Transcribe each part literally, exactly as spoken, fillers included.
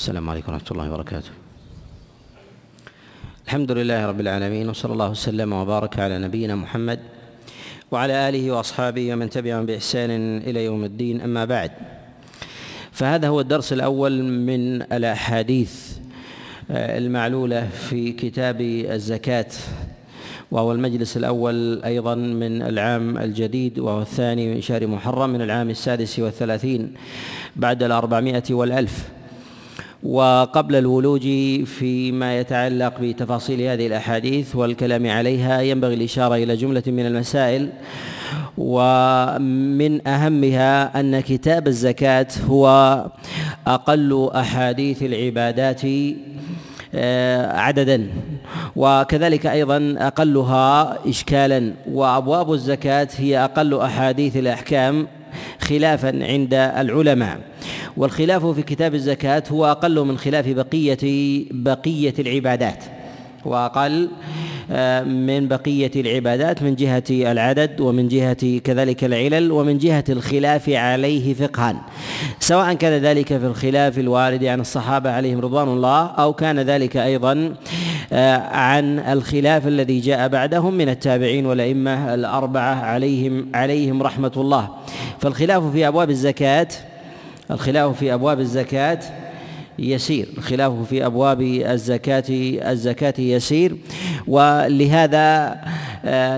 السلام عليكم ورحمة الله وبركاته. الحمد لله رب العالمين، وصلى الله وسلم وبارك على نبينا محمد وعلى آله وأصحابه ومن تبعهم بإحسان إلى يوم الدين، أما بعد، فهذا هو الدرس الأول من الأحاديث المعلولة في كتاب الزكاة، وهو المجلس الأول أيضا من العام الجديد، وهو الثاني من شهر محرم من العام السادس والثلاثين بعد الأربعمائة والألف، وقبل الولوج فيما يتعلق بتفاصيل هذه الأحاديث والكلام عليها ينبغي الإشارة إلى جملة من المسائل، ومن أهمها أن كتاب الزكاة هو أقل أحاديث العبادات عددا، وكذلك أيضا أقلها إشكالا، وأبواب الزكاة هي أقل أحاديث الأحكام خلافا عند العلماء، والخلاف في كتاب الزكاة هو أقل من خلاف بقية بقية العبادات، وأقل من بقية العبادات من جهة العدد، ومن جهة كذلك العلل، ومن جهة الخلاف عليه فقها، سواء كان ذلك في الخلاف الوارد عن الصحابة عليهم رضوان الله، أو كان ذلك أيضا عن الخلاف الذي جاء بعدهم من التابعين والأئمة الأربعة عليهم عليهم رحمة الله. فالخلاف في أبواب الزكاة الخلاف في أبواب الزكاة يسير الخلاف في أبواب الزكاة الزكاة يسير، ولهذا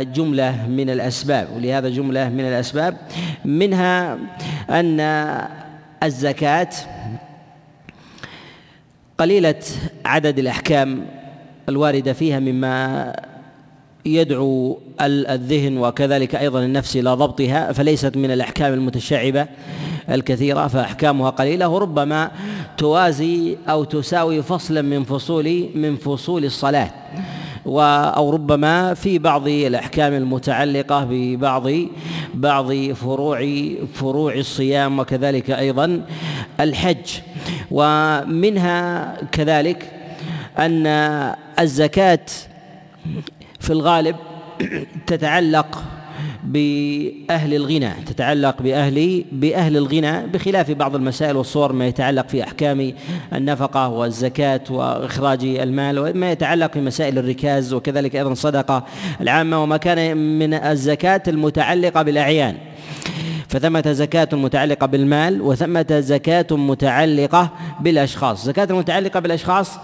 جملة من الأسباب ولهذا جملة من الأسباب منها أن الزكاة قليلة عدد الأحكام الواردة فيها مما يدعو الذهن وكذلك أيضا النفس إلى ضبطها، فليست من الأحكام المتشعبة الكثيرة، فأحكامها قليلة، وربما توازي أو تساوي فصلا من فصول من فصول الصلاة، أو ربما في بعض الأحكام المتعلقة ببعض بعض فروع فروع الصيام وكذلك أيضا الحج. ومنها كذلك أن الزكاة في الغالب تتعلق بأهل الغنى تتعلق بأهل بأهل الغنى، بخلاف بعض المسائل والصور ما يتعلق في أحكام النفقة والزكاة وإخراج المال، وما يتعلق بمسائل الركاز وكذلك أيضا الصدقة العامة، وما كان من الزكاة المتعلقة بالأعيان. فثمة زكاة متعلقة بالمال، وثمة زكاة متعلقة بالأشخاص. زكاة متعلقة بالأشخاص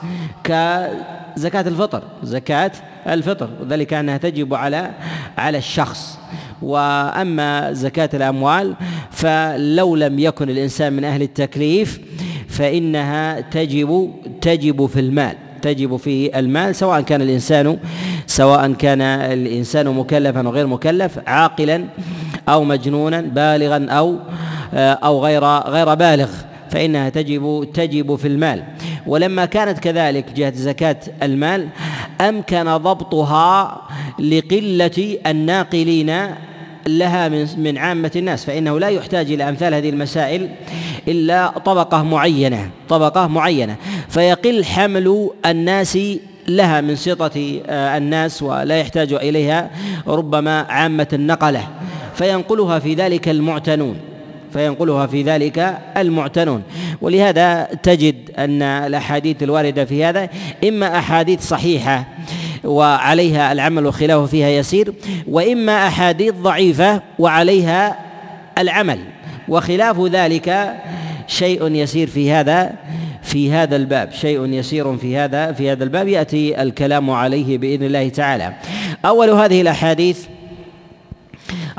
كزكاة الفطر زكاة الفطر وذلك أنها تجب على على الشخص. وأما زكاة الأموال فلو لم يكن الإنسان من أهل التكليف فإنها تجب تجب في المال تجب في المال سواء كان الإنسان سواء كان الإنسان مكلفا وغير مكلف، عاقلا أو مجنونا، بالغا أو أو غير غير بالغ، فإنها تجب تجب في المال. ولما كانت كذلك جهة زكاة المال أمكن ضبطها لقلة الناقلين لها من عامة الناس، فإنه لا يحتاج إلى أمثال هذه المسائل إلا طبقة معينة طبقة معينة فيقل حمل الناس لها من سطة الناس، ولا يحتاج إليها ربما عامة النقلة، فينقلها في ذلك المعتنون فينقلها في ذلك المعتنون ولهذا تجد أن الأحاديث الواردة في هذا إما أحاديث صحيحة وعليها العمل وخلاف فيها يسير، وإما أحاديث ضعيفة وعليها العمل وخلاف ذلك شيء يسير في هذا في هذا الباب شيء يسير في هذا في هذا الباب يأتي الكلام عليه بإذن الله تعالى. أول هذه الأحاديث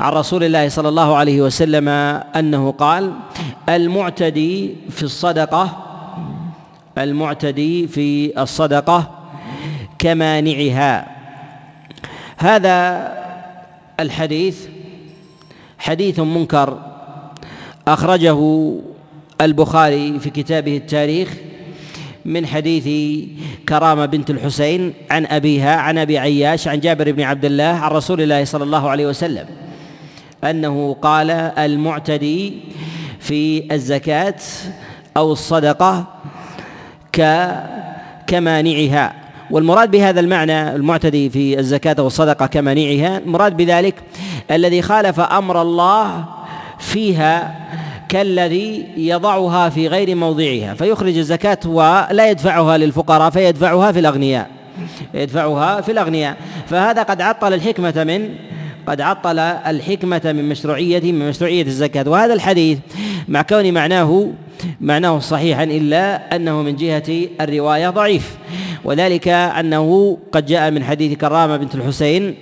عن رسول الله صلى الله عليه وسلم أنه قال: المعتدي في الصدقة المعتدي في الصدقة كمانعها. هذا الحديث حديث منكر، أخرجه البخاري في كتابه التاريخ من حديث كرامة بنت الحسين عن أبيها عن أبي عياش عن جابر بن عبد الله عن رسول الله صلى الله عليه وسلم أنه قال: المعتدي في الزكاة أو الصدقة كمانعها. والمراد بهذا المعنى المعتدي في الزكاة والصدقة كمانعها، المراد بذلك الذي خالف أمر الله فيها كالذي يضعها في غير موضعها، فيخرج الزكاة ولا يدفعها للفقراء فيدفعها في الأغنياء يدفعها في الأغنياء فهذا قد عطل الحكمة من قد عطل الحكمة من مشروعية من مشروعية الزكاة. وهذا الحديث مع كون معناه معناه صحيحا إلا أنه من جهة الرواية ضعيف، وذلك أنه قد جاء من حديث كرامة بنت الحسين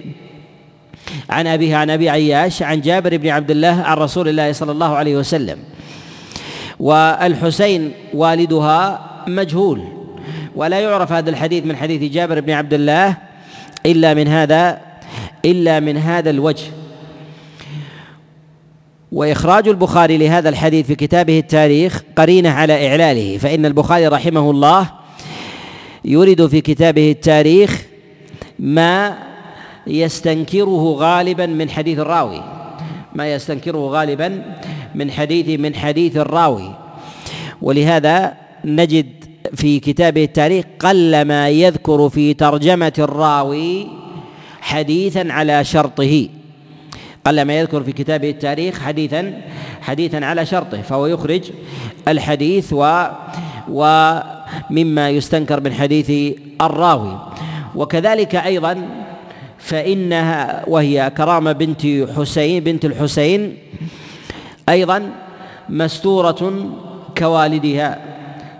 عن أبيها عن أبي عياش عن جابر بن عبد الله عن رسول الله صلى الله عليه وسلم، والحسين والدها مجهول ولا يعرف هذا الحديث من حديث جابر بن عبد الله إلا من هذا إلا من هذا الوجه. وإخراج البخاري لهذا الحديث في كتابه التاريخ قرينة على إعلاله، فإن البخاري رحمه الله يورد في كتابه التاريخ ما يستنكره غالبا من حديث الراوي ما يستنكره غالبا من حديث من حديث الراوي ولهذا نجد في كتابه التاريخ قل ما يذكر في ترجمة الراوي حديثا على شرطه قل ما يذكر في كتابه التاريخ حديثا حديثا على شرطه فهو يخرج الحديث و ومما يستنكر من حديث الراوي. وكذلك أيضا فإنها وهي كرامة بنت حسين بنت الحسين أيضا مستورة كوالدها،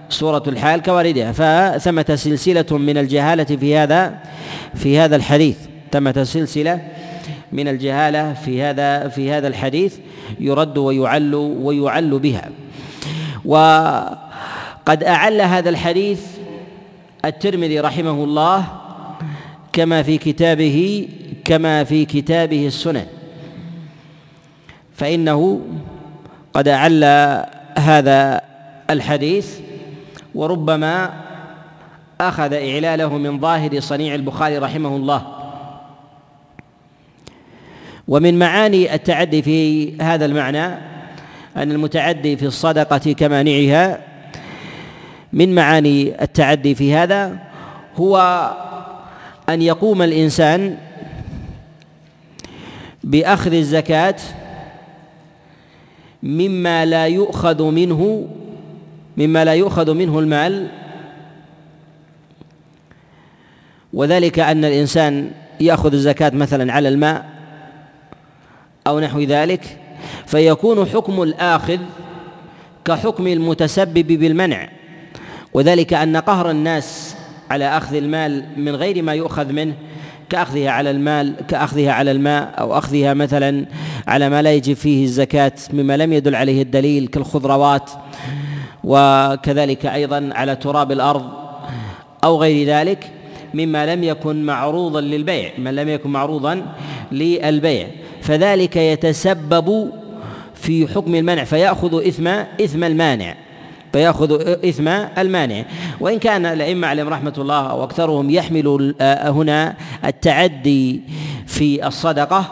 سورة الحال كوالدها، فثمة سلسلة من الجهالة في هذا في هذا الحديث ثمة سلسلة من الجهالة في هذا في هذا الحديث يرد ويعل ويعل بها. وقد أعل هذا الحديث الترمذي رحمه الله كما في كتابه كما في كتابه السنن، فإنه قد أعل هذا الحديث وربما أخذ إعلاله من ظاهر صنيع البخاري رحمه الله. ومن معاني التعدي في هذا المعنى أن المتعدي في الصدقة كمانعها، من معاني التعدي في هذا هو أن يقوم الإنسان بأخذ الزكاة مما لا يؤخذ منه مما لا يؤخذ منه المال، وذلك أن الإنسان يأخذ الزكاة مثلا على الماء أو نحو ذلك، فيكون حكم الآخذ كحكم المتسبب بالمنع، وذلك أن قهر الناس على أخذ المال من غير ما يؤخذ منه كأخذها على المال كأخذها على الماء أو أخذها مثلا على ما لا يجب فيه الزكاة مما لم يدل عليه الدليل كالخضروات، وكذلك أيضا على تراب الأرض أو غير ذلك مما لم يكن معروضا للبيع ما لم يكن معروضا للبيع فذلك يتسبب في حكم المنع فيأخذ إثم إثم المانع فيأخذ إثم المانع وإن كان الأئمة عليهم رحمة الله أو أكثرهم يحمل هنا التعدي في الصدقة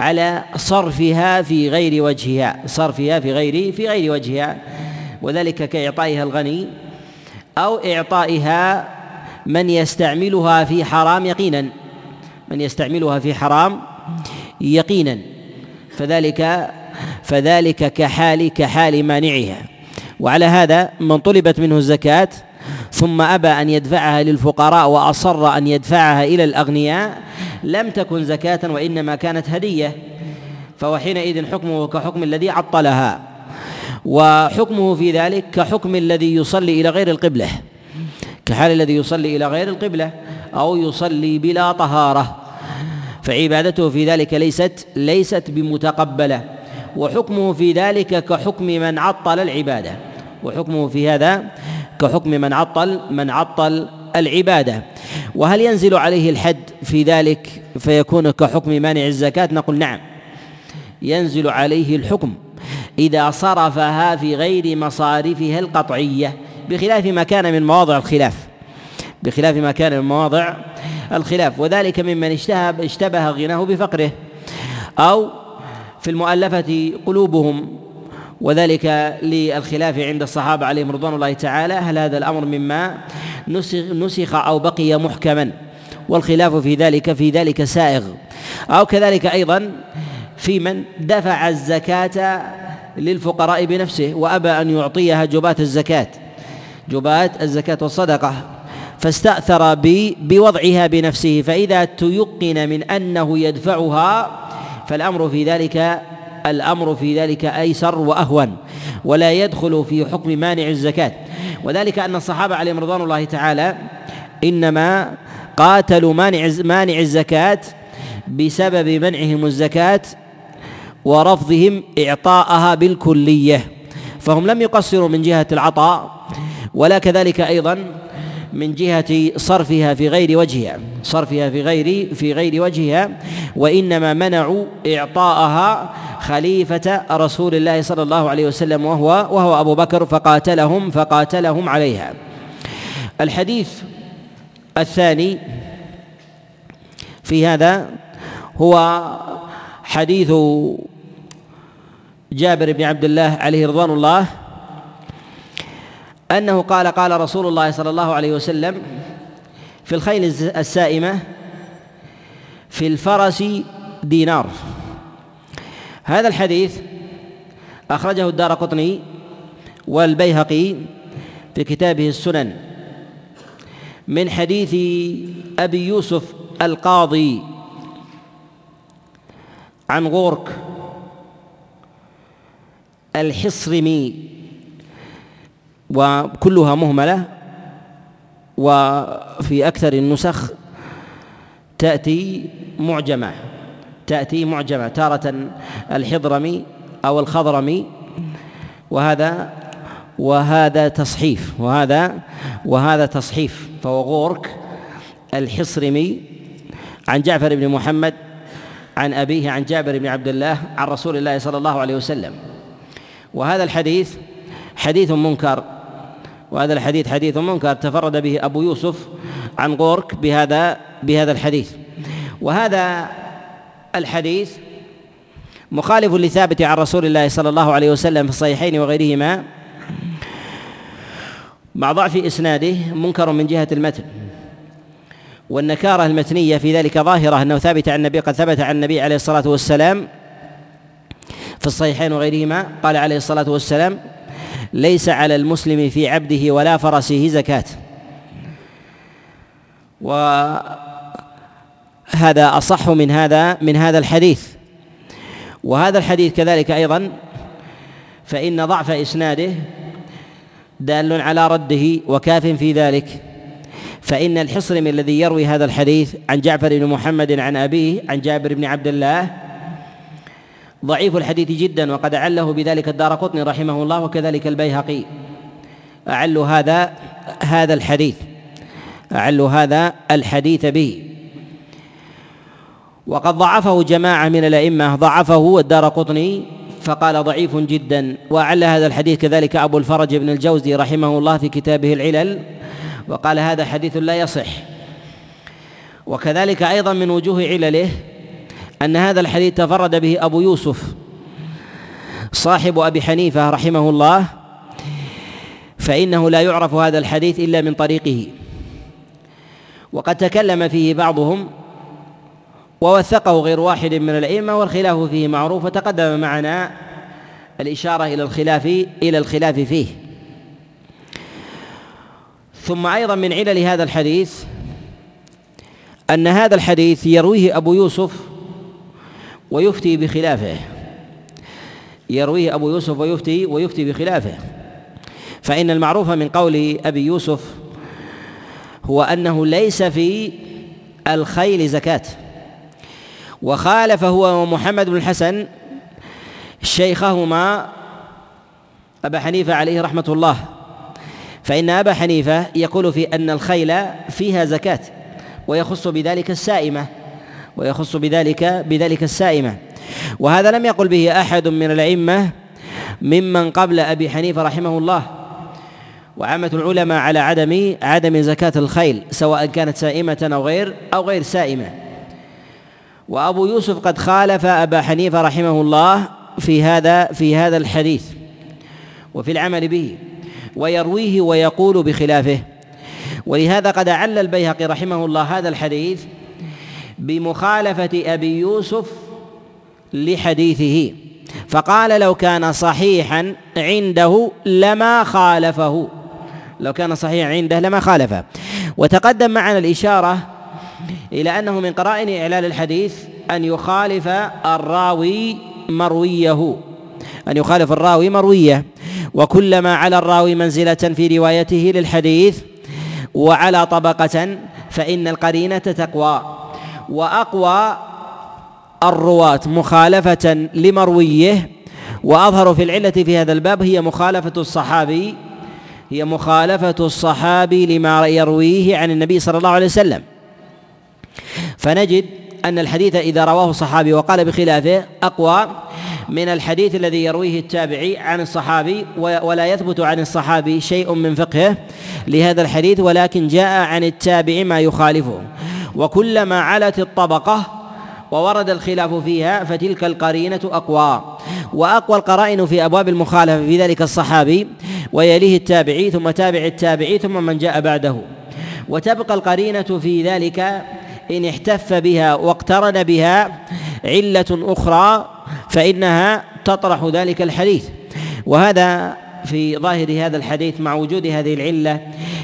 على صرفها في غير وجهها صرفها في غير في غير وجهها وذلك كإعطائها الغني أو إعطائها من يستعملها في حرام يقينا من يستعملها في حرام يقينا فذلك فذلك كحال كحال مانعها. وعلى هذا من طلبت منه الزكاة ثم أبى أن يدفعها للفقراء وأصر أن يدفعها إلى الأغنياء لم تكن زكاة وإنما كانت هدية، فهو حينئذ حكمه كحكم الذي عطلها، وحكمه في ذلك كحكم الذي يصلي إلى غير القبلة كحال الذي يصلي إلى غير القبلة أو يصلي بلا طهارة، فعبادته في ذلك ليست ليست بمتقبلة، وحكمه في ذلك كحكم من عطل العبادة وحكمه في هذا كحكم من عطل من عطل العبادة. وهل ينزل عليه الحد في ذلك فيكون كحكم مانع الزكاة؟ نقول نعم، ينزل عليه الحكم إذا صرفها في غير مصارفها القطعية بخلاف ما كان من مواضع الخلاف بخلاف ما كان من مواضع الخلاف وذلك ممن اشتهى اشتبه غناه بفقره أو في المؤلفة قلوبهم، وذلك للخلاف عند الصحابة عليهم رضوان الله تعالى هل هذا الأمر مما نسخ أو بقي محكما، والخلاف في ذلك في ذلك سائغ. أو كذلك أيضا في من دفع الزكاة للفقراء بنفسه وأبى أن يعطيها جباة الزكاة جباة الزكاة والصدقة، فاستأثر بوضعها بنفسه، فإذا تيقن من أنه يدفعها فالأمر في ذلك الأمر في ذلك أيسر وأهون، ولا يدخل في حكم مانع الزكاة. وذلك أن الصحابة عليهم رضوان الله تعالى إنما قاتلوا مانع مانع الزكاة بسبب منعهم الزكاة ورفضهم إعطاءها بالكلية، فهم لم يقصروا من جهة العطاء ولا كذلك أيضا من جهة صرفها في غير وجهها صرفها في غير في غير وجهها، وإنما منعوا إعطاءها خليفة رسول الله صلى الله عليه وسلم وهو وهو أبو بكر، فقاتلهم فقاتلهم عليها. الحديث الثاني في هذا هو حديث جابر بن عبد الله عليه رضوان الله أنه قال قال رسول الله صلى الله عليه وسلم في الخيل السائمة في الفرس دينار. هذا الحديث أخرجه الدارقطني والبيهقي في كتابه السنن من حديث أبي يوسف القاضي عن غورك الحصرمي، وكلها مهملة، وفي أكثر النسخ تأتي معجمة تأتي معجمة تارة الحضرمي أو الخضرمي، وهذا وهذا تصحيف وهذا وهذا تصحيف فهو غورك الحصرمي عن جعفر بن محمد عن أبيه عن جابر بن عبد الله عن رسول الله صلى الله عليه وسلم. وهذا الحديث حديث منكر وهذا الحديث حديث منكر تفرد به أبو يوسف عن غورك بهذا بهذا الحديث. وهذا الحديث مخالف لثابت عن رسول الله صلى الله عليه وسلم في الصحيحين وغيرهما مع ضعف إسناده، منكر من جهة المتن، والنكارة المتنية في ذلك ظاهرة، أنه ثابت عن النبي قد ثبت عن النبي عليه الصلاة والسلام في الصحيحين وغيرهما قال عليه الصلاة والسلام: ليس على المسلم في عبده ولا فرسه زكاة. وهذا أصح من هذا من هذا الحديث. وهذا الحديث كذلك أيضا فإن ضعف إسناده دال على رده وكاف في ذلك، فإن الحصرم الذي يروي هذا الحديث عن جعفر بن محمد عن أبيه عن جابر بن عبد الله ضعيف الحديث جدا، وقد أعله بذلك الدارقطني رحمه الله وكذلك البيهقي، أعل هذا هذا الحديث أعل هذا الحديث به. وقد ضعفه جماعة من الأئمة، ضعفه الدارقطني فقال ضعيف جدا، وأعل هذا الحديث كذلك أبو الفرج بن الجوزي رحمه الله في كتابه العلل وقال هذا حديث لا يصح. وكذلك أيضا من وجوه علله أن هذا الحديث تفرد به أبو يوسف صاحب أبي حنيفة رحمه الله، فإنه لا يعرف هذا الحديث إلا من طريقه، وقد تكلم فيه بعضهم ووثقه غير واحد من الأئمة، والخلاف فيه معروف، وتقدم معنا الإشارة إلى الخلاف إلى الخلاف فيه. ثم أيضا من علل هذا الحديث أن هذا الحديث يرويه أبو يوسف ويفتي بخلافه يرويه أبو يوسف ويفتي ويفتي بخلافه فإن المعروف من قول أبي يوسف هو أنه ليس في الخيل زكاة. وخالف هو ومحمد بن الحسن شيخهما أبا حنيفة عليه رحمة الله، فإن أبا حنيفة يقول في أن الخيل فيها زكاة ويخص بذلك السائمة ويخص بذلك بذلك السائمة وهذا لم يقل به أحد من الأئمة ممن قبل أبي حنيفة رحمه الله، وعامة العلماء على عدم عدم زكاة الخيل سواء كانت سائمة أو غير أو غير سائمة. وأبو يوسف قد خالف أبا حنيفة رحمه الله في هذا في هذا الحديث وفي العمل به، ويرويه ويقول بخلافه. ولهذا قد أعل البيهقي رحمه الله هذا الحديث بمخالفة أبي يوسف لحديثه، فقال لو كان صحيحا عنده لما خالفه، لو كان صحيحا عنده لما خالفه. وتقدم معنا الإشارة إلى أنه من قرائن إعلال الحديث أن يخالف الراوي مرويه، أن يخالف الراوي مرويه، وكلما على الراوي منزلة في روايته للحديث وعلى طبقة فإن القرينة تقوى. وأقوى الرواة مخالفة لمرويه، وأظهر في العلة في هذا الباب هي مخالفة الصحابي، هي مخالفة الصحابي لما يرويه عن النبي صلى الله عليه وسلم. فنجد أن الحديث إذا رواه الصحابي وقال بخلافه أقوى من الحديث الذي يرويه التابعي عن الصحابي، ولا يثبت عن الصحابي شيء من فقهه لهذا الحديث، ولكن جاء عن التابع ما يخالفه. وكلما علت الطبقة وورد الخلاف فيها فتلك القرينة أقوى. وأقوى القرائن في أبواب المخالفة في ذلك الصحابي، ويليه التابعي، ثم تابع التابعي، ثم من جاء بعده. وتبقى القرينة في ذلك إن احتف بها واقترن بها علة أخرى فإنها تطرح ذلك الحديث. وهذا في ظاهر هذا الحديث مع وجود هذه العلة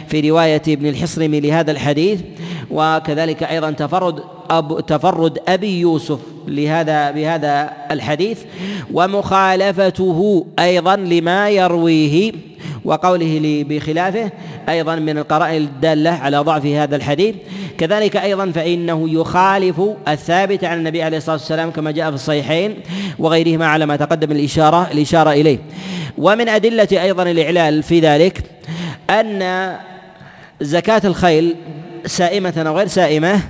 في رواية ابن الحصرم لهذا الحديث، وكذلك أيضا تفرد أب تفرد أبي يوسف لهذا بهذا الحديث، ومخالفته أيضا لما يرويه وقوله بخلافه أيضا من القرائن الدالة على ضعف هذا الحديث. كذلك أيضا فإنه يخالف الثابت عن النبي عليه الصلاة والسلام كما جاء في الصحيحين وغيرهما على ما تقدم الإشارة الإشارة إليه. ومن أدلة أيضا الإعلال في ذلك أن زكاة الخيل سائمة أو غير سائمة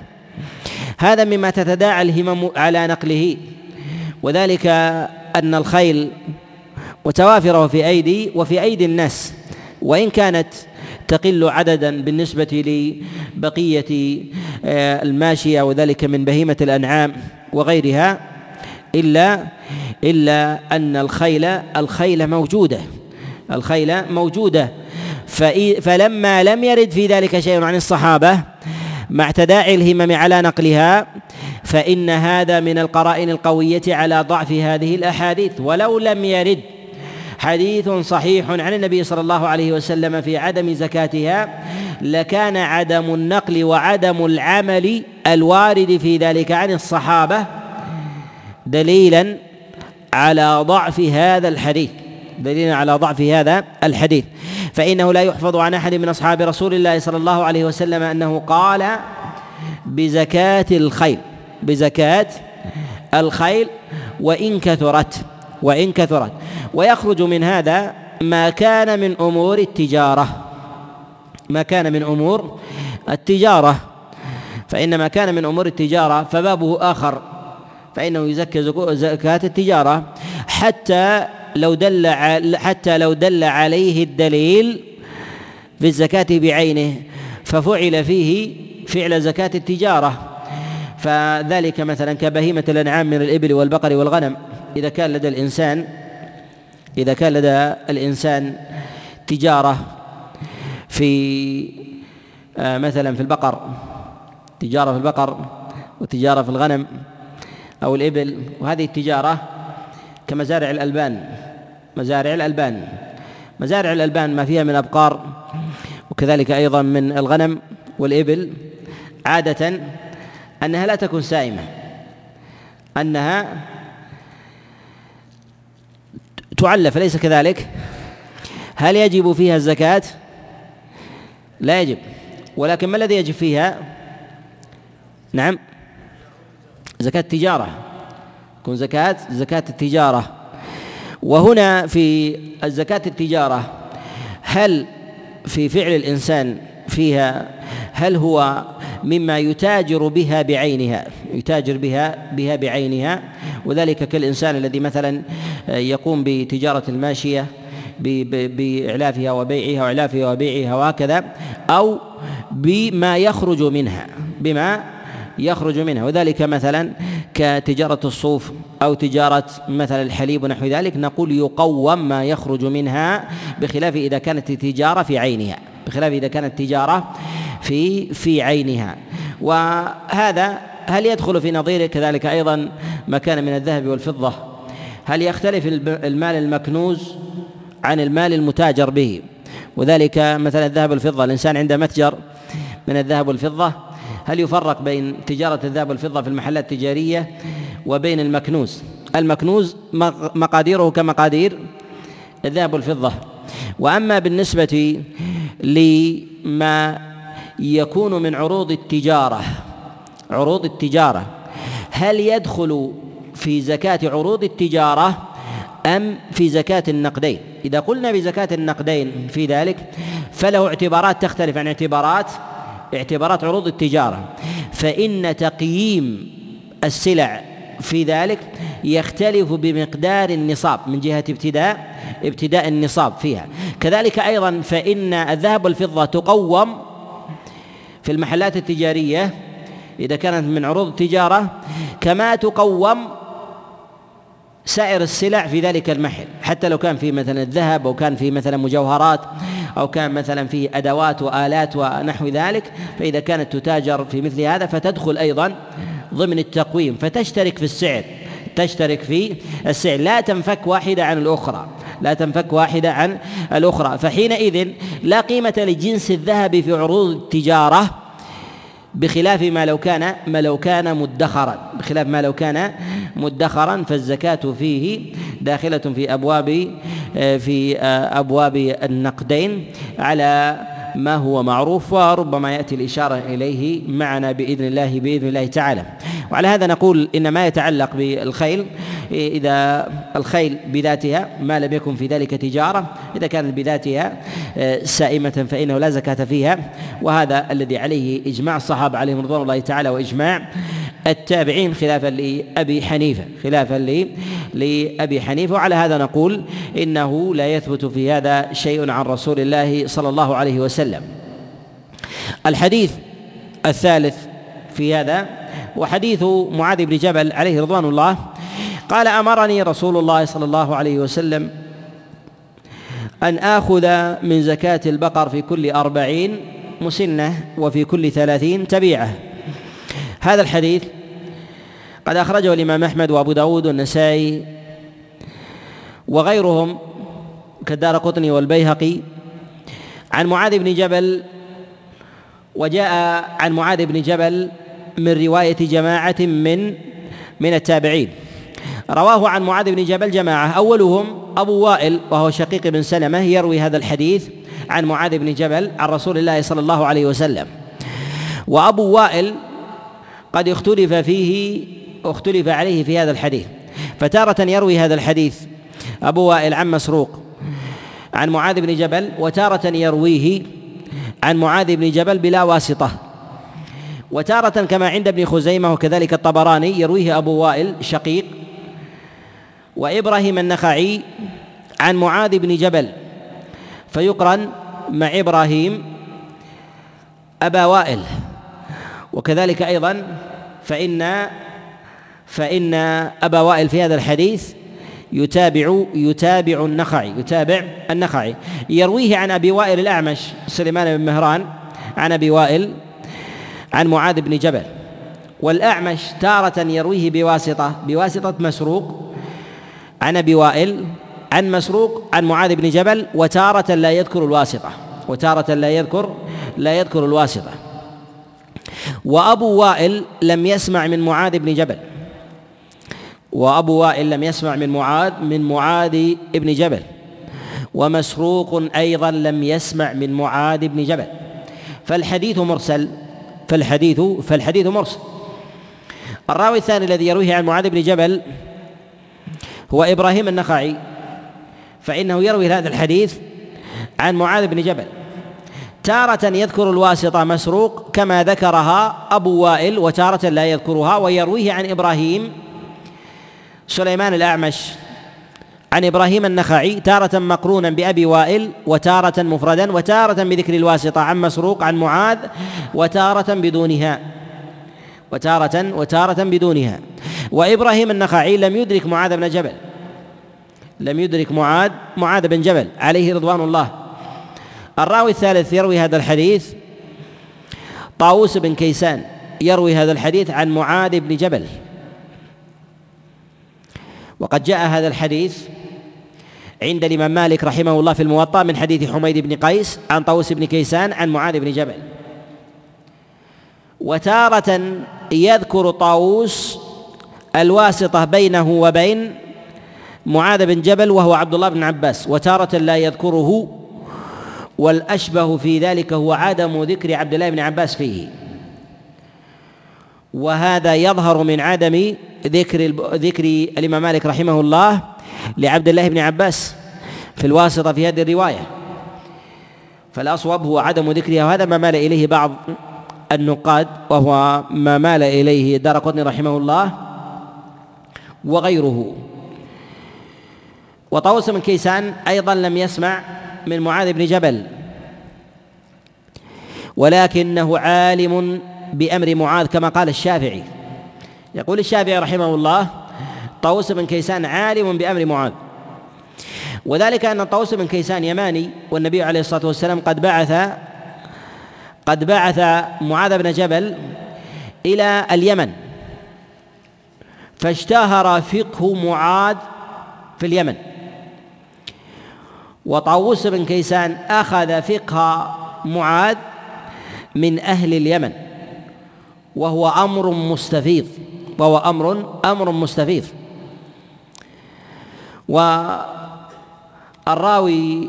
هذا مما تتداعى الهمم على نقله، وذلك أن الخيل وتوافره في أيدي وفي أيدي الناس، وإن كانت تقل عددا بالنسبة لبقية الماشية وذلك من بهيمة الأنعام وغيرها، إلا إلا أن الخيل الخيل موجودة الخيل موجودة فلما لم يرد في ذلك شيء عن الصحابة مع تداعي الهمم على نقلها فإن هذا من القرائن القوية على ضعف هذه الأحاديث، ولو لم يرد حديث صحيح عن النبي صلى الله عليه وسلم في عدم زكاتها لكان عدم النقل وعدم العمل الوارد في ذلك عن الصحابة دليلا على ضعف هذا الحديث دليلا على ضعف هذا الحديث فإنه لا يحفظ عن أحد من أصحاب رسول الله صلى الله عليه وسلم أنه قال بزكاة الخيل بزكاة الخيل وإن كثرت وإن كثرت ويخرج من هذا ما كان من أمور التجارة ما كان من أمور التجارة فإن ما كان من أمور التجارة فبابه آخر، فإنه يزكي زكاة التجارة حتى لو دل حتى لو دل عليه الدليل في الزكاة بعينه ففعل فيه فعل زكاة التجارة، فذلك مثلا كبهيمة الأنعام من الإبل والبقر والغنم. إذا كان لدى الإنسان إذا كان لدى الإنسان تجارة في مثلا في البقر تجارة في البقر وتجارة في الغنم أو الإبل، وهذه التجارة كمزارع الألبان مزارع الألبان مزارع الألبان ما فيها من أبقار وكذلك أيضا من الغنم والإبل، عادة أنها لا تكون سائمة، أنها تعلف، ليس كذلك؟ هل يجب فيها الزكاة؟ لا يجب، ولكن ما الذي يجب فيها؟ نعم زكاة التجارة، تكون زكاة زكاة التجارة. وهنا في الزكاة التجارة هل في فعل الإنسان فيها هل هو مما يتاجر بها بعينها يتاجر بها بها بعينها وذلك كالإنسان الذي مثلا يقوم بتجارة الماشية بإعلافها وبيعها وإعلافها وبيعها وهكذا، أو بما يخرج منها بما يخرج منها وذلك مثلا كتجارة الصوف أو تجارة مثلا الحليب ونحو ذلك، نقول يقوم ما يخرج منها بخلاف إذا كانت التجارة في عينها بخلاف إذا كانت التجارة في في عينها. وهذا هل يدخل في نظيره كذلك أيضا ما كان من الذهب والفضة؟ هل يختلف المال المكنوز عن المال المتاجر به؟ وذلك مثلا الذهب والفضة، الإنسان عنده متجر من الذهب والفضة، هل يفرق بين تجارة الذهب والفضة في المحلات التجارية وبين المكنوز؟ المكنوز مقاديره كمقادير الذهب والفضة، وأما بالنسبة لما يكون من عروض التجارة عروض التجارة هل يدخل في زكاة عروض التجارة أم في زكاة النقدين؟ إذا قلنا بزكاة النقدين في ذلك فله اعتبارات تختلف عن اعتبارات اعتبارات عروض التجارة، فإن تقييم السلع في ذلك يختلف بمقدار النصاب من جهة ابتداء ابتداء النصاب فيها. كذلك أيضا فإن الذهب والفضة تقوم في المحلات التجارية إذا كانت من عروض التجارة كما تقوم سائر السلع في ذلك المحل، حتى لو كان فيه مثلا الذهب أو كان فيه مثلا مجوهرات أو كان مثلا فيه أدوات وآلات ونحو ذلك، فإذا كانت تتاجر في مثل هذا فتدخل أيضا ضمن التقويم، فتشترك في السعر تشترك في السعر لا تنفك واحدة عن الأخرى لا تنفك واحدة عن الأخرى فحينئذ لا قيمة لجنس الذهب في عروض التجارة بخلاف ما لو كان ما لو كان مدخرا بخلاف ما لو كان مدخرا فالزكاة فيه داخلة في أبواب في أبواب النقدين على ما هو معروف، وربما يأتي الإشارة إليه معنا بإذن الله بإذن الله تعالى. وعلى هذا نقول إن ما يتعلق بالخيل، إذا الخيل بذاتها ما لم يكن في ذلك تجارة، إذا كانت بذاتها سائمة فإنه لا زكاة فيها، وهذا الذي عليه إجماع الصحابة عليهم رضوان الله تعالى وإجماع التابعين خلافا لأبي حنيفة خلافا لأبي حنيفة. وعلى هذا نقول إنه لا يثبت في هذا شيء عن رسول الله صلى الله عليه وسلم. الحديث الثالث في هذا وحديث معاذ بن جبل عليه رضوان الله، قال: أمرني رسول الله صلى الله عليه وسلم أن آخذ من زكاة البقر في كل أربعين مسنة وفي كل ثلاثين تبيعة. هذا الحديث قد أخرجه الإمام أحمد وأبو داود والنسائي وغيرهم كالدارقطني والبيهقي عن معاذ بن جبل، وجاء عن معاذ بن جبل من رواية جماعة من من التابعين. رواه عن معاذ بن جبل جماعة، أولهم أبو وائل وهو شقيق بن سلمة يروي هذا الحديث عن معاذ بن جبل عن رسول الله صلى الله عليه وسلم. وأبو وائل قد اختلف فيه اختلف عليه في هذا الحديث، فتارة يروي هذا الحديث أبو وائل عن مسروق عن معاذ بن جبل، وتارة يرويه عن معاذ بن جبل بلا واسطة، وتارة كما عند ابن خزيمة وكذلك الطبراني يرويه أبو وائل شقيق وإبراهيم النخعي عن معاذ بن جبل فيقرن مع إبراهيم أبا وائل. وكذلك أيضا فإن فإن أبا وائل في هذا الحديث يتابع يتابع النخعي يتابع النخعي يرويه عن أبي وائل الأعمش سليمان بن مهران عن أبي وائل عن معاذ بن جبل. والأعمش تارة يرويه بواسطة بواسطة مسروق عن أبي وائل عن مسروق عن معاذ بن جبل، وتارة لا يذكر الواسطة وتارة لا يذكر لا يذكر الواسطة. وأبو وائل لم يسمع من معاذ بن جبل وأبو وائل لم يسمع من معاذ من معاذ بن جبل، ومسروق أيضا لم يسمع من معاذ بن جبل، فالحديث مرسل فالحديث فالحديث مرسل. الراوي الثاني الذي يرويه عن معاذ بن جبل هو إبراهيم النخعي، فإنه يروي هذا الحديث عن معاذ بن جبل، تارة يذكر الواسطة مسروق كما ذكرها أبو وائل، وتارة لا يذكرها ويرويه عن إبراهيم سليمان الأعمش عن إبراهيم النخعي، تارة مقرونا بأبي وائل وتارة مفردا وتارة بذكر الواسطة عن مسروق عن معاذ وتارة بدونها وتارة وتارة بدونها. وإبراهيم النخعي لم يدرك معاذ بن جبل لم يدرك معاذ معاذ بن جبل عليه رضوان الله. الراوي الثالث يروي هذا الحديث طاووس بن كيسان يروي هذا الحديث عن معاذ بن جبل، وقد جاء هذا الحديث عند الإمام مالك رحمه الله في الموطأ من حديث حميد بن قيس عن طوس بن كيسان عن معاذ بن جبل. وتارة يذكر طاووس الواسطة بينه وبين معاذ بن جبل وهو عبد الله بن عباس، وتارة لا يذكره، والأشبه في ذلك هو عدم ذكر عبد الله بن عباس فيه، وهذا يظهر من عدم ذكر ذكر الإمام مالك رحمه الله لعبد الله بن عباس في الواسطة في هذه الرواية، فالأصوب هو عدم ذكرها، وهذا ما مال إليه بعض النقاد وهو ما مال إليه الدارقطني رحمه الله وغيره. وطاووس بن كيسان أيضا لم يسمع من معاذ بن جبل، ولكنه عالم بأمر معاذ كما قال الشافعي. يقول الشافعي رحمه الله طاووس بن كيسان عالم بأمر معاذ، وذلك أن طاووس بن كيسان يماني، والنبي عليه الصلاة والسلام قد بعث قد بعث معاذ بن جبل إلى اليمن، فاشتهر فقه معاذ في اليمن، وطاووس بن كيسان أخذ فقه معاذ من أهل اليمن، وهو أمر مستفيض وهو أمر أمر مستفيض. والراوي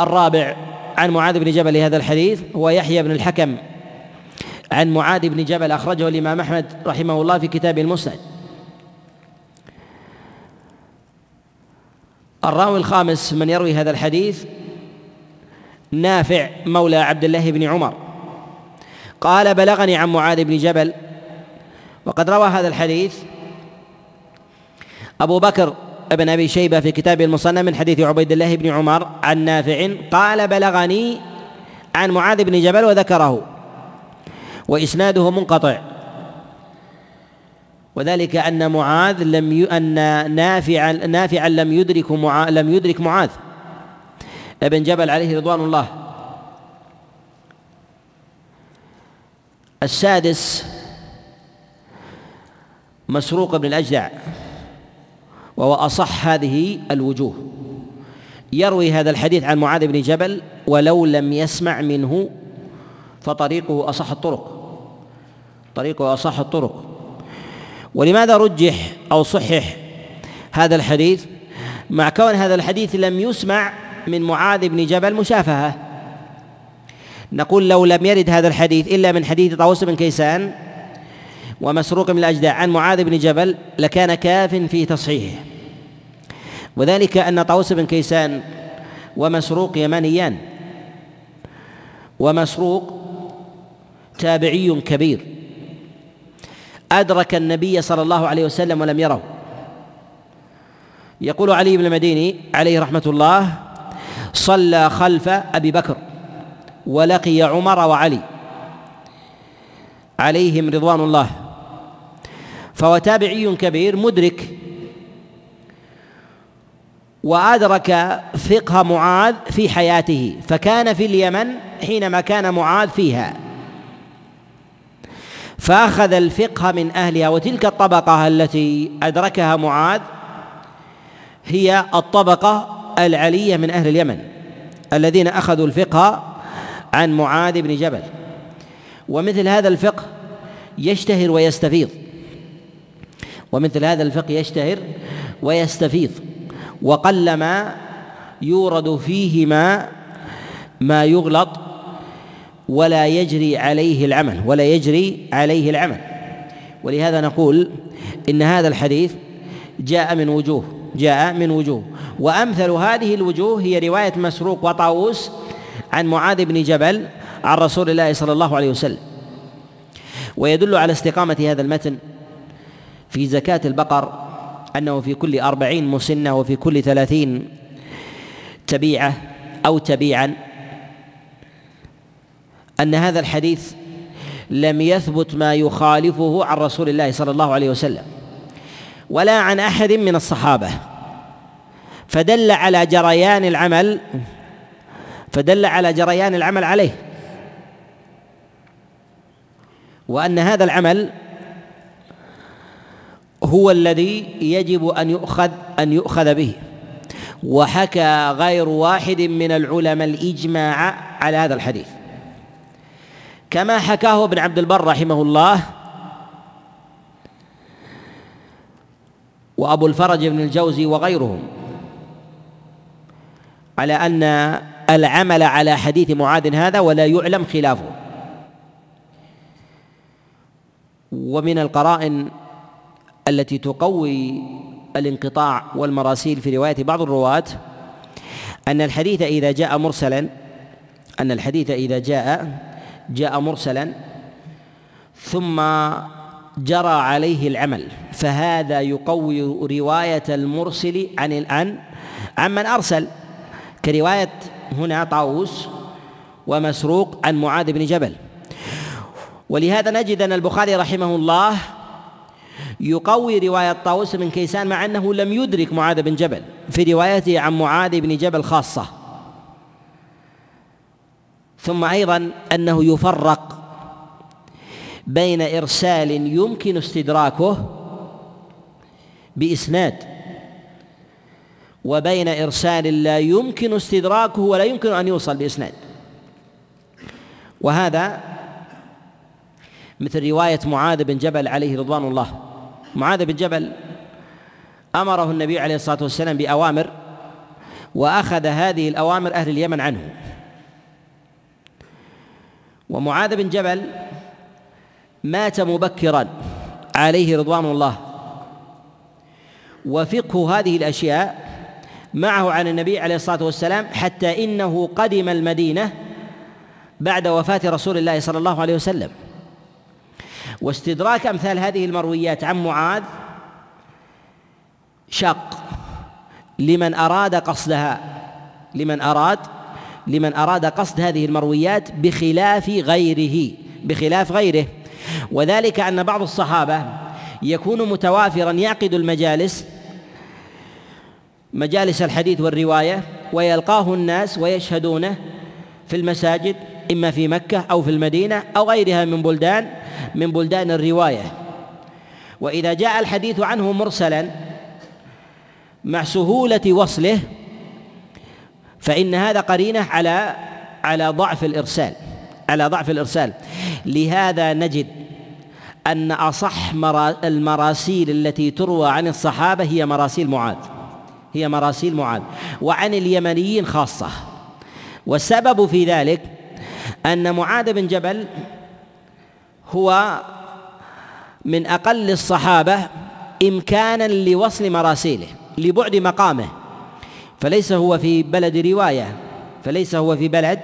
الرابع عن معاذ بن جبل هذا الحديث هو يحيى بن الحكم عن معاذ بن جبل، أخرجه الإمام أحمد رحمه الله في كتابه المسند. الراوي الخامس من يروي هذا الحديث نافع مولى عبد الله بن عمر قال بلغني عن معاذ بن جبل، وقد روى هذا الحديث أبو بكر ابن أبي شيبة في كتابه المصنف من حديث عبيد الله بن عمر عن نافع قال بلغني عن معاذ بن جبل وذكره، وإسناده منقطع، وذلك أن معاذ لم ي... أن نافع نافعا لم يدرك معا... لم يدرك معاذ ابن جبل عليه رضوان الله. السادس مسروق بن الأجدع، وهو أصح هذه الوجوه، يروي هذا الحديث عن معاذ بن جبل ولو لم يسمع منه، فطريقه أصح الطرق طريقه أصح الطرق. ولماذا رجح أو صحح هذا الحديث مع كون هذا الحديث لم يسمع من معاذ بن جبل مشافهة؟ نقول لو لم يرد هذا الحديث إلا من حديث طاووس بن كيسان ومسروق من الأجدع عن معاذ بن جبل لكان كاف في تصحيحه، وذلك أن طاووس بن كيسان ومسروق يمانيان، ومسروق تابعي كبير أدرك النبي صلى الله عليه وسلم ولم يره. يقول علي بن المديني عليه رحمة الله صلى خلف أبي بكر ولقي عمر وعلي عليهم رضوان الله، فهو تابعي كبير مدرك، وأدرك فقه معاذ في حياته، فكان في اليمن حينما كان معاذ فيها، فأخذ الفقه من أهلها. وتلك الطبقة التي أدركها معاذ هي الطبقة العلية من أهل اليمن الذين أخذوا الفقه عن معاذ بن جبل، ومثل هذا الفقه يشتهر ويستفيض ومثل هذا الفقه يشتهر ويستفيض وقلما يورد فيه ما ما يغلط ولا يجري عليه العمل ولا يجري عليه العمل ولهذا نقول إن هذا الحديث جاء من وجوه جاء من وجوه وأمثل هذه الوجوه هي رواية مسروق وطاووس عن معاذ بن جبل عن رسول الله صلى الله عليه وسلم. ويدل على استقامة هذا المتن في زكاة البقر أنه في كل أربعين مسنة وفي كل ثلاثين تبيعة أو تبيعا، أن هذا الحديث لم يثبت ما يخالفه عن رسول الله صلى الله عليه وسلم ولا عن أحد من الصحابة، فدل على جريان العمل فدل على جريان العمل عليه، وأن هذا العمل هو الذي يجب أن يؤخذ أن يؤخذ به. وحكى غير واحد من العلماء الإجماع على هذا الحديث، كما حكاه ابن عبد البر رحمه الله وأبو الفرج بن الجوزي وغيرهم، على أن العمل على حديث معاذ هذا ولا يعلم خلافه. ومن القرائن التي تقوي الانقطاع والمراسيل في رواية بعض الرواة أن الحديث إذا جاء مرسلا أن الحديث إذا جاء جاء مرسلا ثم جرى عليه العمل، فهذا يقوي رواية المرسل عن الآن عمن أرسل، كرواية هنا طاووس ومسروق عن معاذ بن جبل. ولهذا نجد أن البخاري رحمه الله يقوي رواية طاووس بن كيسان، مع أنه لم يدرك معاذ بن جبل في روايته عن معاذ بن جبل خاصة. ثم أيضا أنه يفرق بين إرسال يمكن استدراكه بإسناد، وبين إرسال لا يمكن استدراكه ولا يمكن أن يوصل بإسناد، وهذا مثل رواية معاذ بن جبل عليه رضوان الله. معاذ بن جبل أمره النبي عليه الصلاة والسلام بأوامر، وأخذ هذه الأوامر أهل اليمن عنه، ومعاذ بن جبل مات مبكرا عليه رضوان الله، وفقه هذه الأشياء معه عن النبي عليه الصلاة والسلام، حتى إنه قدم المدينة بعد وفاة رسول الله صلى الله عليه وسلم. واستدراك أمثال هذه المرويات عن معاذ شق لمن أراد قصدها، لمن أراد لمن أراد قصد هذه المرويات، بخلاف غيره بخلاف غيره وذلك أن بعض الصحابة يكون متوافرا يعقد المجالس مجالس الحديث والرواية، ويلقاه الناس ويشهدونه في المساجد، إما في مكة أو في المدينة أو غيرها من بلدان من بلدان الرواية. وإذا جاء الحديث عنه مرسلا مع سهولة وصله، فإن هذا قرينة على على ضعف الإرسال على ضعف الإرسال لهذا نجد أن أصح المراسيل التي تروى عن الصحابة هي مراسيل معاذ هي مراسيل معاذ وعن اليمنيين خاصة. والسبب في ذلك أن معاذ بن جبل هو من أقل الصحابة إمكانا لوصل مراسيله لبعد مقامه، فليس هو في بلد رواية فليس هو في بلد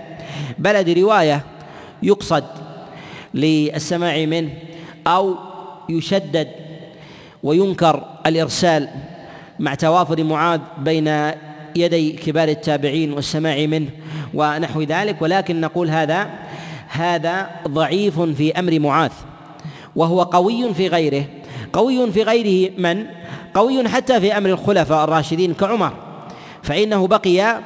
بلد رواية يقصد للسماع منه أو يشدد وينكر الإرسال مع توافر معاذ بين يدي كبار التابعين والسماع منه ونحو ذلك. ولكن نقول هذا هذا ضعيف في أمر معاذ، وهو قوي في غيره قوي في غيره من قوي حتى في أمر الخلفاء الراشدين كعمر، فإنه بقي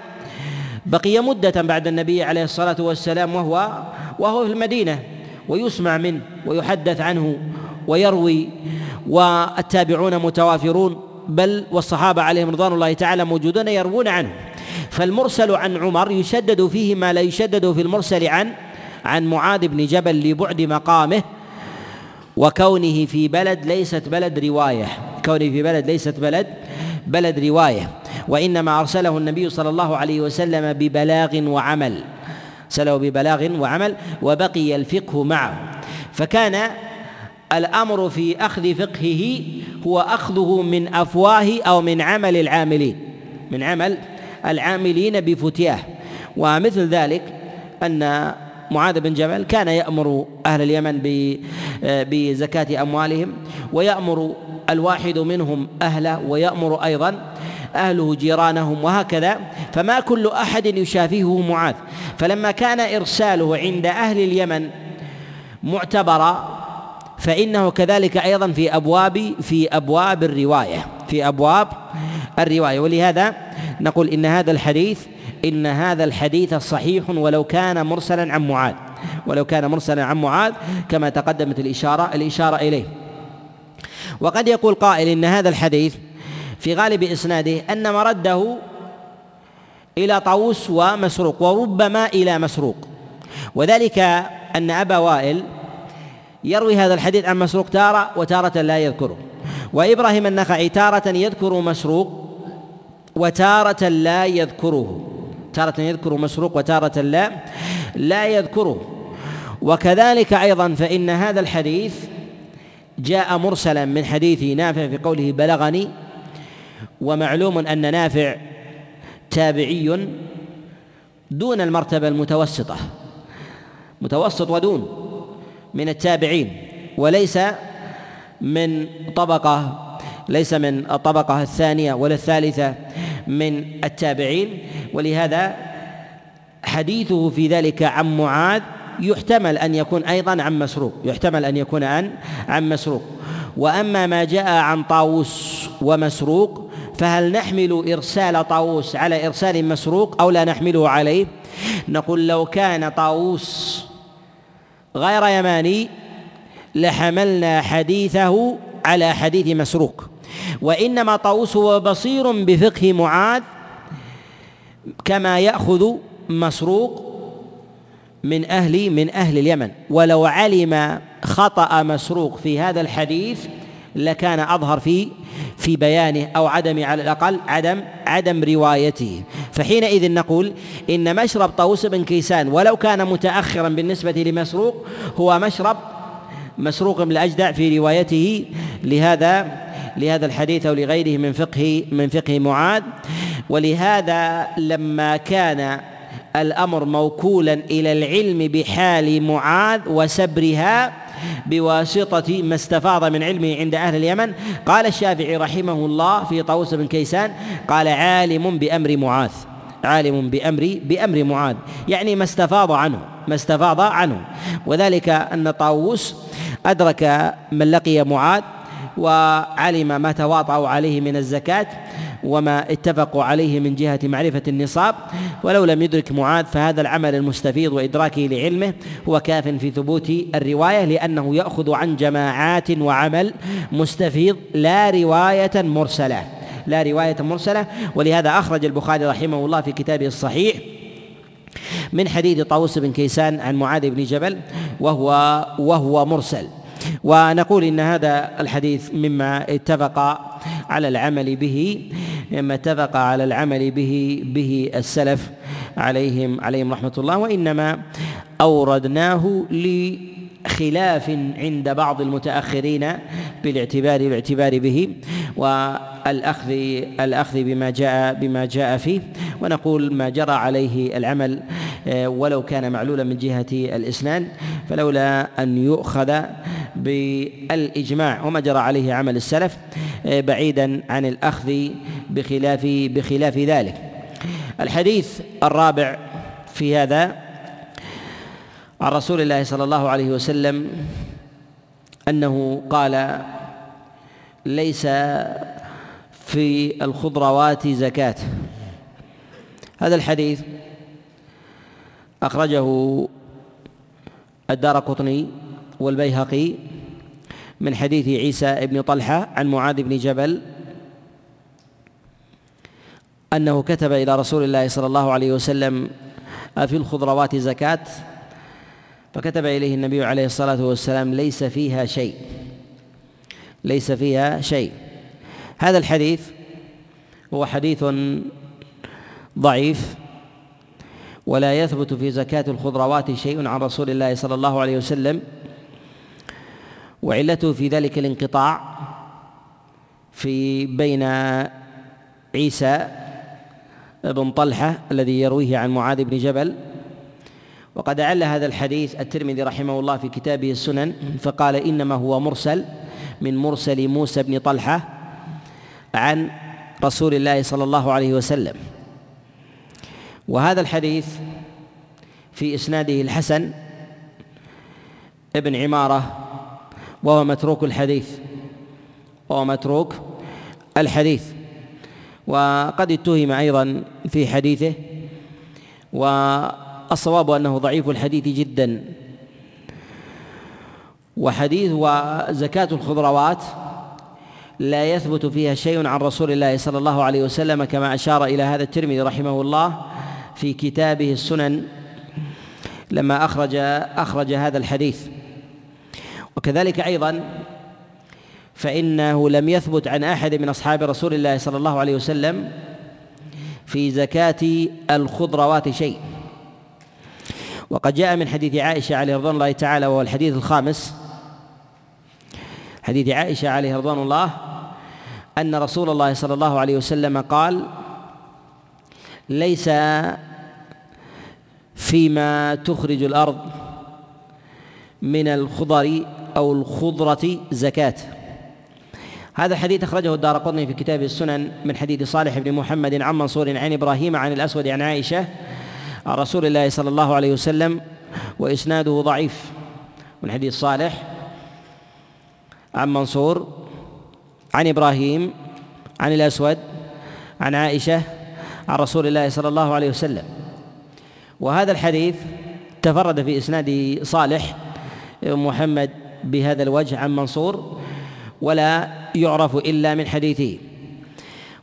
بقي مدة بعد النبي عليه الصلاة والسلام وهو وهو في المدينة، ويسمع منه ويحدث عنه ويروي، والتابعون متوافرون، بل والصحابة عليهم رضوان الله تعالى موجودون يروون عنه. فالمرسل عن عمر يشدد فيه ما لا يشدد في المرسل عن عن معاذ بن جبل لبعد مقامه، وكونه في بلد ليست بلد رواية كونه في بلد ليست بلد بلد رواية وإنما أرسله النبي صلى الله عليه وسلم ببلاغ وعمل أرسله ببلاغ وعمل وبقي الفقه معه. فكان الأمر في أخذ فقهه هو أخذه من أفواه أو من عمل العاملين من عمل العاملين بفتياه. ومثل ذلك أن معاذ بن جبل كان يأمر أهل اليمن بزكاة أموالهم، ويأمر الواحد منهم أهله، ويأمر أيضا أهله جيرانهم، وهكذا، فما كل أحد يشافهه معاذ. فلما كان إرساله عند أهل اليمن معتبرا، فإنه كذلك أيضا في أبواب في أبواب الرواية في أبواب الرواية ولهذا نقول إن هذا الحديث إن هذا الحديث صحيح ولو كان مرسلا عن معاذ ولو كان مرسلا عن معاذ كما تقدمت الإشارة الإشارة إليه. وقد يقول قائل إن هذا الحديث في غالب إسناده أن مرده إلى طاووس ومسروق، وربما إلى مسروق، وذلك أن أبا وائل يروي هذا الحديث عن مسروق تارة وتارة لا يذكره، وإبراهيم النخعي تارة يذكر مسروق وتارة لا يذكره، تارة يذكر مسروق وتارة لا لا يذكره. وكذلك أيضا فإن هذا الحديث جاء مرسلا من حديث نافع في قوله بلغني، ومعلوم أن نافع تابعي دون المرتبة المتوسطة، متوسط ودون من التابعين، وليس من طبقة ليس من الطبقة الثانية ولا الثالثة من التابعين، ولهذا حديثه في ذلك عن معاذ يحتمل أن يكون أيضا عن مسروق، يحتمل أن يكون عن عن مسروق. وأما ما جاء عن طاووس ومسروق فهل نحمل إرسال طاووس على إرسال مسروق أو لا نحمله عليه؟ نقول لو كان طاووس غير يماني لحملنا حديثه على حديث مسروق، وإنما طاووس هو بصير بفقه معاذ كما يأخذ مسروق من أهل من أهل اليمن، ولو علم خطأ مسروق في هذا الحديث لكان أظهر في في بيانه أو عدم على الأقل عدم عدم روايته. فحينئذ نقول إن مشرب طاووس بن كيسان ولو كان متأخرا بالنسبة لمسروق هو مشرب مسروق بن الأجدع في روايته لهذا لهذا الحديث أو لغيره من فقه من فقه معاذ. ولهذا لما كان الأمر موكولا إلى العلم بحال معاذ وسبرها بواسطة ما استفاض من علمه عند أهل اليمن، قال الشافعي رحمه الله في طاووس بن كيسان قال عالم بأمر معاذ، عالم بأمر بأمر معاذ، يعني ما استفاض عنه ما استفاض عنه وذلك أن طاووس أدرك من لقي معاذ وعلم ما تواطأوا عليه من الزكاة وما اتفقوا عليه من جهة معرفة النصاب، ولو لم يدرك معاذ فهذا العمل المستفيض وإدراكه لعلمه هو كاف في ثبوت الرواية، لأنه يأخذ عن جماعات وعمل مستفيض لا رواية مرسلة لا رواية مرسلة ولهذا أخرج البخاري رحمه الله في كتابه الصحيح من حديث طاووس بن كيسان عن معاذ بن جبل وهو وهو مرسل. ونقول إن هذا الحديث مما اتفق على العمل به مما اتفق على العمل به به السلف عليهم عليهم رحمة الله، وإنما أوردناه لخلاف عند بعض المتأخرين بالاعتبار بالاعتبار به والأخذ الأخذ بما جاء بما جاء فيه. ونقول ما جرى عليه العمل ولو كان معلولا من جهة الإسناد فلولا أن يؤخذ بالإجماع وما جرى عليه عمل السلف بعيدا عن الأخذ بخلاف بخلاف ذلك. الحديث الرابع في هذا عن رسول الله صلى الله عليه وسلم أنه قال ليس في الخضروات زكاة. هذا الحديث أخرجه الدارقطني والبيهقي من حديث عيسى بن طلحة عن معاذ بن جبل أنه كتب إلى رسول الله صلى الله عليه وسلم أفي الخضروات زكاة؟ فكتب إليه النبي عليه الصلاة والسلام ليس فيها شيء ليس فيها شيء. هذا الحديث هو حديث ضعيف ولا يثبت في زكاة الخضروات شيء عن رسول الله صلى الله عليه وسلم، وعلته في ذلك الانقطاع في بين عيسى بن طلحة الذي يرويه عن معاذ بن جبل. وقد أعل هذا الحديث الترمذي رحمه الله في كتابه السنن فقال إنما هو مرسل من مرسل موسى بن طلحة عن رسول الله صلى الله عليه وسلم. وهذا الحديث في إسناده الحسن ابن عمارة وهو متروك الحديث وهو متروك الحديث وقد اتهم أيضا في حديثه، والصواب أنه ضعيف الحديث جدا. وحديث وزكاة الخضروات لا يثبت فيها شيء عن رسول الله صلى الله عليه وسلم، كما أشار إلى هذا الترمذي رحمه الله في كتابه السنن لما أخرج أخرج هذا الحديث. وكذلك أيضا فإنه لم يثبت عن أحد من أصحاب رسول الله صلى الله عليه وسلم في زكاة الخضروات شيء. وقد جاء من حديث عائشة عليه رضوان الله تعالى، وهو الحديث الخامس، حديث عائشة عليه رضوان الله، أن رسول الله صلى الله عليه وسلم قال: ليس فيما تخرج الأرض من الخضر أو الخضرة زكاة. هذا الحديث أخرجه الدارقطني في كتاب السنن من حديث صالح بن محمد عن منصور عن إبراهيم عن الأسود عن عائشة عن رسول الله صلى الله عليه وسلم، وإسناده ضعيف، من حديث صالح عن منصور عن إبراهيم عن الأسود عن عائشة عن رسول الله صلى الله عليه وسلم. وهذا الحديث تفرد في إسناد صالح محمد بهذا الوجه عن منصور، ولا يعرف إلا من حديثه.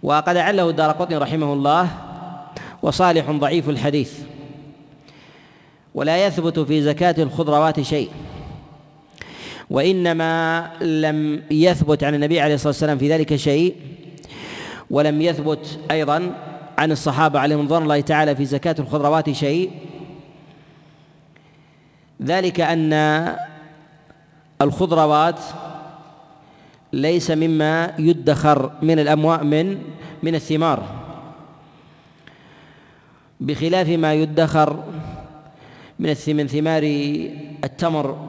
وقد عله الدارقطني رحمه الله، وصالح ضعيف الحديث، ولا يثبت في زكاة الخضروات شيء، وإنما لم يثبت عن النبي عليه الصلاة والسلام في ذلك شيء، ولم يثبت أيضا عن الصحابة عليهم رضوان الله تعالى في زكاة الخضروات شيء، ذلك أن الخضروات ليس مما يدخر من الأموال من من الثمار، بخلاف ما يدخر من من ثمار التمر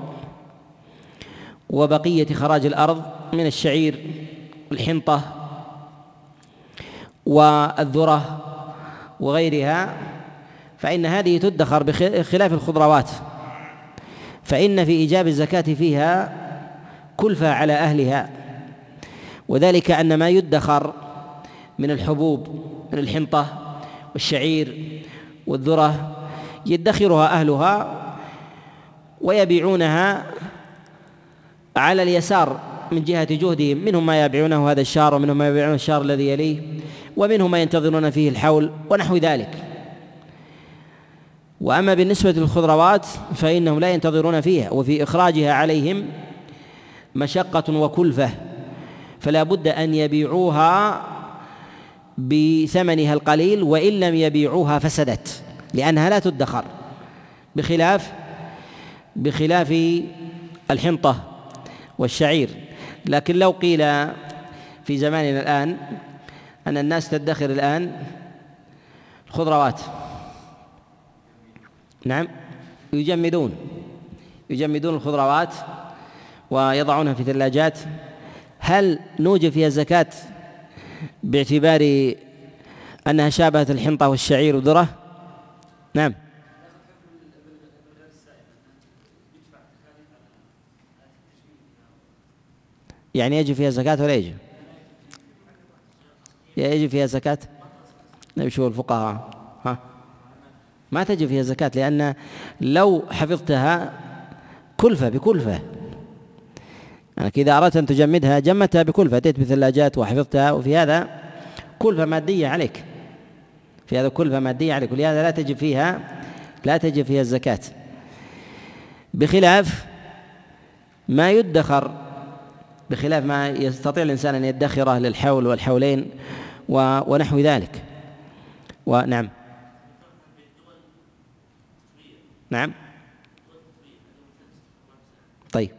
وبقية خراج الأرض من الشعير والحنطة والذرة وغيرها، فإن هذه تدخر بخلاف الخضروات، فإن في إيجاب الزكاة فيها كلفة على أهلها، وذلك أن ما يدخر من الحبوب من الحنطة والشعير والذرة يدخرها أهلها ويبيعونها على اليسار من جهة جهدهم، منهم ما يبيعونه هذا الشهر، ومنهم ما يبيعونه الشهر الذي يليه، ومنهم ما ينتظرون فيه الحول ونحو ذلك. وأما بالنسبة للخضروات فإنهم لا ينتظرون فيها، وفي إخراجها عليهم مشقة وكلفة، فلا بد أن يبيعوها بثمنها القليل، وإن لم يبيعوها فسدت لأنها لا تدخر، بخلاف بخلاف الحنطة والشعير. لكن لو قيل في زماننا الآن أن الناس تدخر الآن الخضروات، نعم، يجمدون يجمدون الخضروات ويضعونها في ثلاجات، هل نوجب فيها الزكاة باعتبار أنها شابهت الحنطة والشعير وذرة؟ نعم، يعني يجب فيها زكاة ولا يجب؟ يجب فيها زكاة. نعم، شو الفقهاء؟ ها، ما تجب فيها زكاة، لأن لو حفظتها كلفة بكلفة، يعني إذا أردت أن تجمدها جمدتها بكلفة، أتيت بثلاجات وحفظتها، وفي هذا كلفة مادية عليك، في هذا كلفة مادية عليك، ولهذا لا تجب فيها لا تجب فيها الزكاة، بخلاف ما يدخر، بخلاف ما يستطيع الإنسان أن يدخره للحول والحولين ونحو ذلك. ونعم نعم طيب،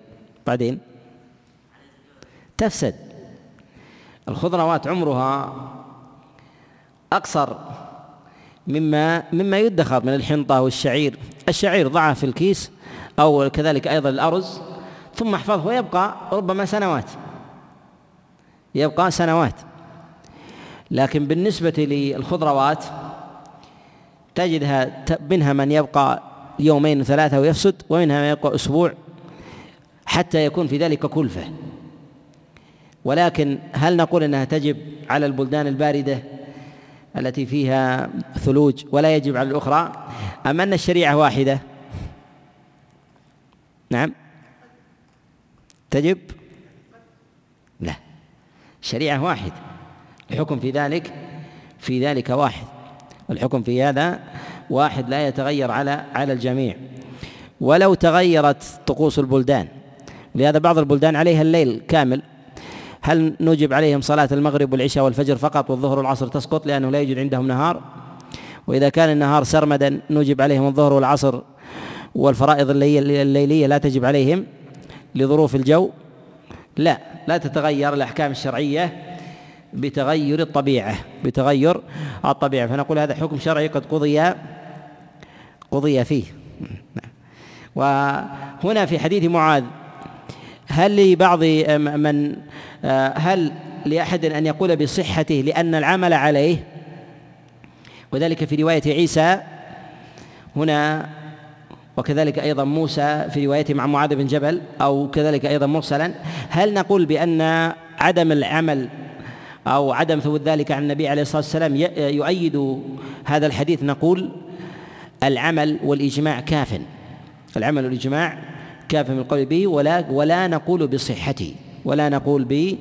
بعدين تفسد الخضروات، عمرها أقصر مما مما يدخر من الحنطة والشعير. الشعير ضعه في الكيس، أو كذلك أيضا الأرز، ثم احفظه ويبقى ربما سنوات، يبقى سنوات. لكن بالنسبة للخضروات تجدها منها من يبقى يومين وثلاثة ويفسد، ومنها من يبقى أسبوع، حتى يكون في ذلك كلفة. ولكن هل نقول أنها تجب على البلدان الباردة التي فيها ثلوج ولا يجب على الأخرى، أم أن الشريعة واحدة؟ نعم، تجب. لا، شريعة واحد، الحكم في ذلك في ذلك واحد، الحكم في هذا واحد لا يتغير على على الجميع ولو تغيرت طقوس البلدان. لهذا بعض البلدان عليها الليل كامل، هل نوجب عليهم صلاة المغرب والعشاء والفجر فقط والظهر والعصر تسقط لأنه لا يوجد عندهم نهار؟ وإذا كان النهار سرمدا نوجب عليهم الظهر والعصر والفرائض الليلية لا تجب عليهم لظروف الجو؟ لا، لا تتغير الأحكام الشرعية بتغير الطبيعة بتغير الطبيعة فنقول هذا حكم شرعي قد قضي قضي فيه. وهنا في حديث معاذ هل لبعض من هل لأحد أن يقول بصحته لأن العمل عليه، وذلك في رواية عيسى هنا، وكذلك أيضا موسى في روايته مع معاذ بن جبل، أو كذلك أيضا مرسلا، هل نقول بأن عدم العمل أو عدم ثبوت ذلك عن النبي عليه الصلاة والسلام يؤيد هذا الحديث؟ نقول العمل والإجماع كاف، العمل والإجماع كاف من القول به، ولا ولا نقول بصحته ولا نقول به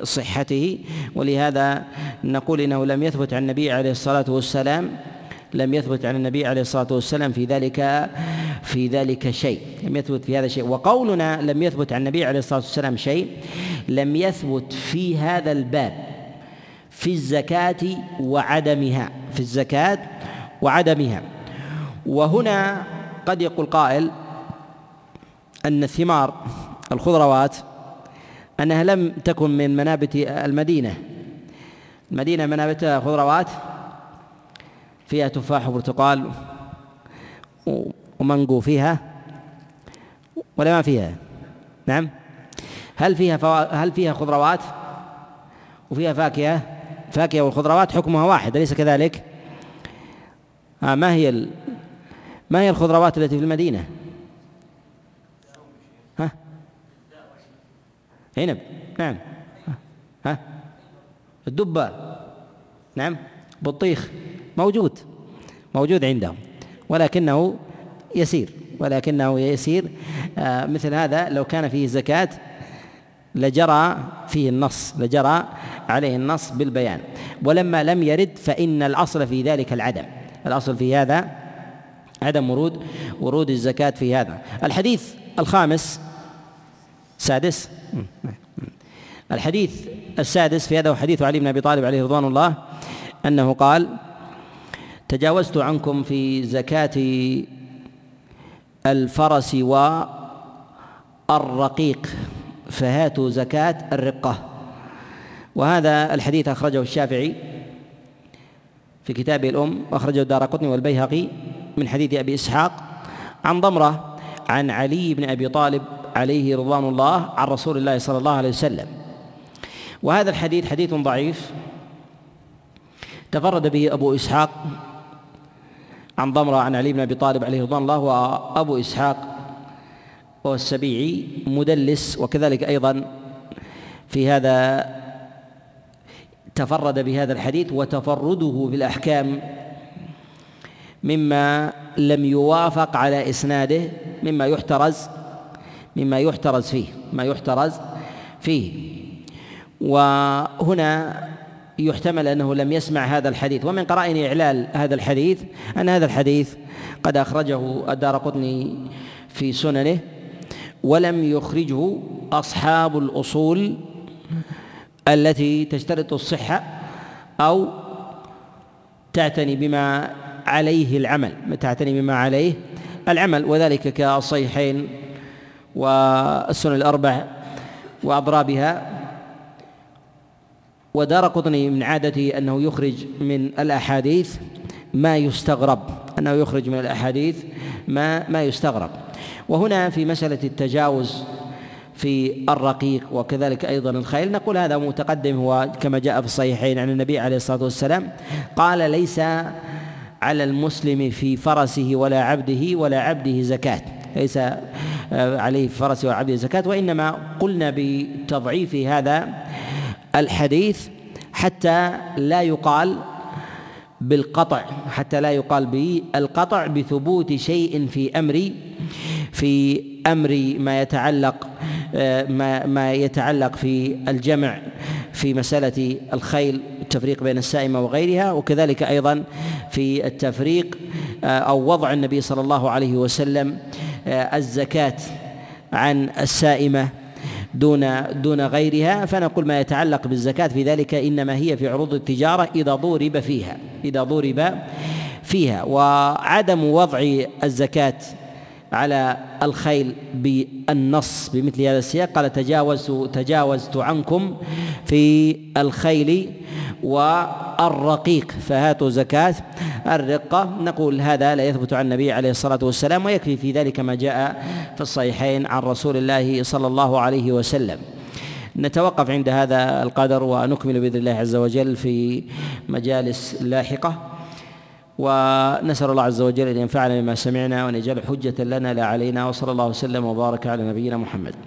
بصحته ولهذا نقول إنه لم يثبت عن النبي عليه الصلاة والسلام لم يثبت عن النبي عليه الصلاة والسلام في ذلك في ذلك شيء، لم يثبت في هذا شيء. وقولنا لم يثبت عن النبي عليه الصلاة والسلام شيء لم يثبت في هذا الباب في الزكاة وعدمها في الزكاة وعدمها وهنا قد يقول قائل أن الثمار الخضروات أنها لم تكن من منابت المدينة، المدينة منابتها خضروات فيها تفاح وبرتقال ومانجو فيها ولا ما فيها؟ نعم، هل فيها فو... هل فيها خضروات وفيها فاكهة فاكهة والخضروات حكمها واحد أليس كذلك؟ آه ما هي ال... ما هي الخضروات التي في المدينة؟ ها عنب، نعم، ها الدبة، نعم، بطيخ موجود موجود عندهم ولكنه يسير ولكنه يسير آه مثل هذا لو كان فيه زكاة لجرى فيه النص لجرى عليه النص بالبيان، ولما لم يرد فإن الأصل في ذلك العدم، الأصل في هذا عدم ورود ورود الزكاة في هذا. الحديث الخامس سادس الحديث السادس في هذا هو حديث علي بن أبي طالب عليه رضوان الله أنه قال: تجاوزت عنكم في زكاة الفرس والرقيق فهاتوا زكاة الرقة. وهذا الحديث أخرجه الشافعي في كتابه الأم، وأخرجه الدارقطني والبيهقي من حديث أبي إسحاق عن ضمرة عن علي بن أبي طالب عليه رضوان الله عن رسول الله صلى الله عليه وسلم. وهذا الحديث حديث ضعيف تفرد به أبو إسحاق عن ضمرة عن علي بن أبي طالب عليه رضوان الله، وأبو إسحاق والسبيعي مدلس، وكذلك أيضا في هذا تفرد بهذا الحديث، وتفرده في الأحكام مما لم يوافق على إسناده مما يحترز مما يحترز فيه ما يحترز فيه وهنا يحتمل أنه لم يسمع هذا الحديث. ومن قرائن إعلال هذا الحديث أن هذا الحديث قد أخرجه الدارقطني في سننه ولم يخرجه أصحاب الأصول التي تشترط الصحة أو تعتني بما عليه العمل تعتني بما عليه العمل وذلك كالصحيحين والسنن الأربع وأضرابها. ودارقطني من عادته أنه يخرج من الأحاديث ما يستغرب أنه يخرج من الأحاديث ما ما يستغرب وهنا في مسألة التجاوز في الرقيق وكذلك أيضا الخيل نقول هذا متقدم، هو كما جاء في الصحيحين عن النبي عليه الصلاة والسلام قال: ليس على المسلم في فرسه ولا عبده ولا عبده زكاة ليس عليه في فرسه ولا عبده زكاة وإنما قلنا بتضعيف هذا الحديث حتى لا يقال بالقطع حتى لا يقال به القطع بثبوت شيء في أمر في أمر ما يتعلق ما ما يتعلق في الجمع في مسألة الخيل، التفريق بين السائمة وغيرها، وكذلك أيضا في التفريق أو وضع النبي صلى الله عليه وسلم الزكاة عن السائمة دون دون غيرها. فنقول ما يتعلق بالزكاة في ذلك إنما هي في عروض التجارة إذا ضرب فيها إذا ضرب فيها، وعدم وضع الزكاة على الخيل بالنص بمثل هذا السياق. قال تجاوزت تجاوزت عنكم في الخيل والرقيق فهاتوا زكاة الرقة. نقول هذا لا يثبت عن النبي عليه الصلاة والسلام، ويكفي في ذلك ما جاء في الصحيحين عن رسول الله صلى الله عليه وسلم. نتوقف عند هذا القدر ونكمل بإذن الله عز وجل في مجالس لاحقة، ونسأل الله عز وجل أن ينفعنا بما سمعنا وأن يجعل حجة لنا لا علينا، وصلى الله وسلم وبارك على نبينا محمد.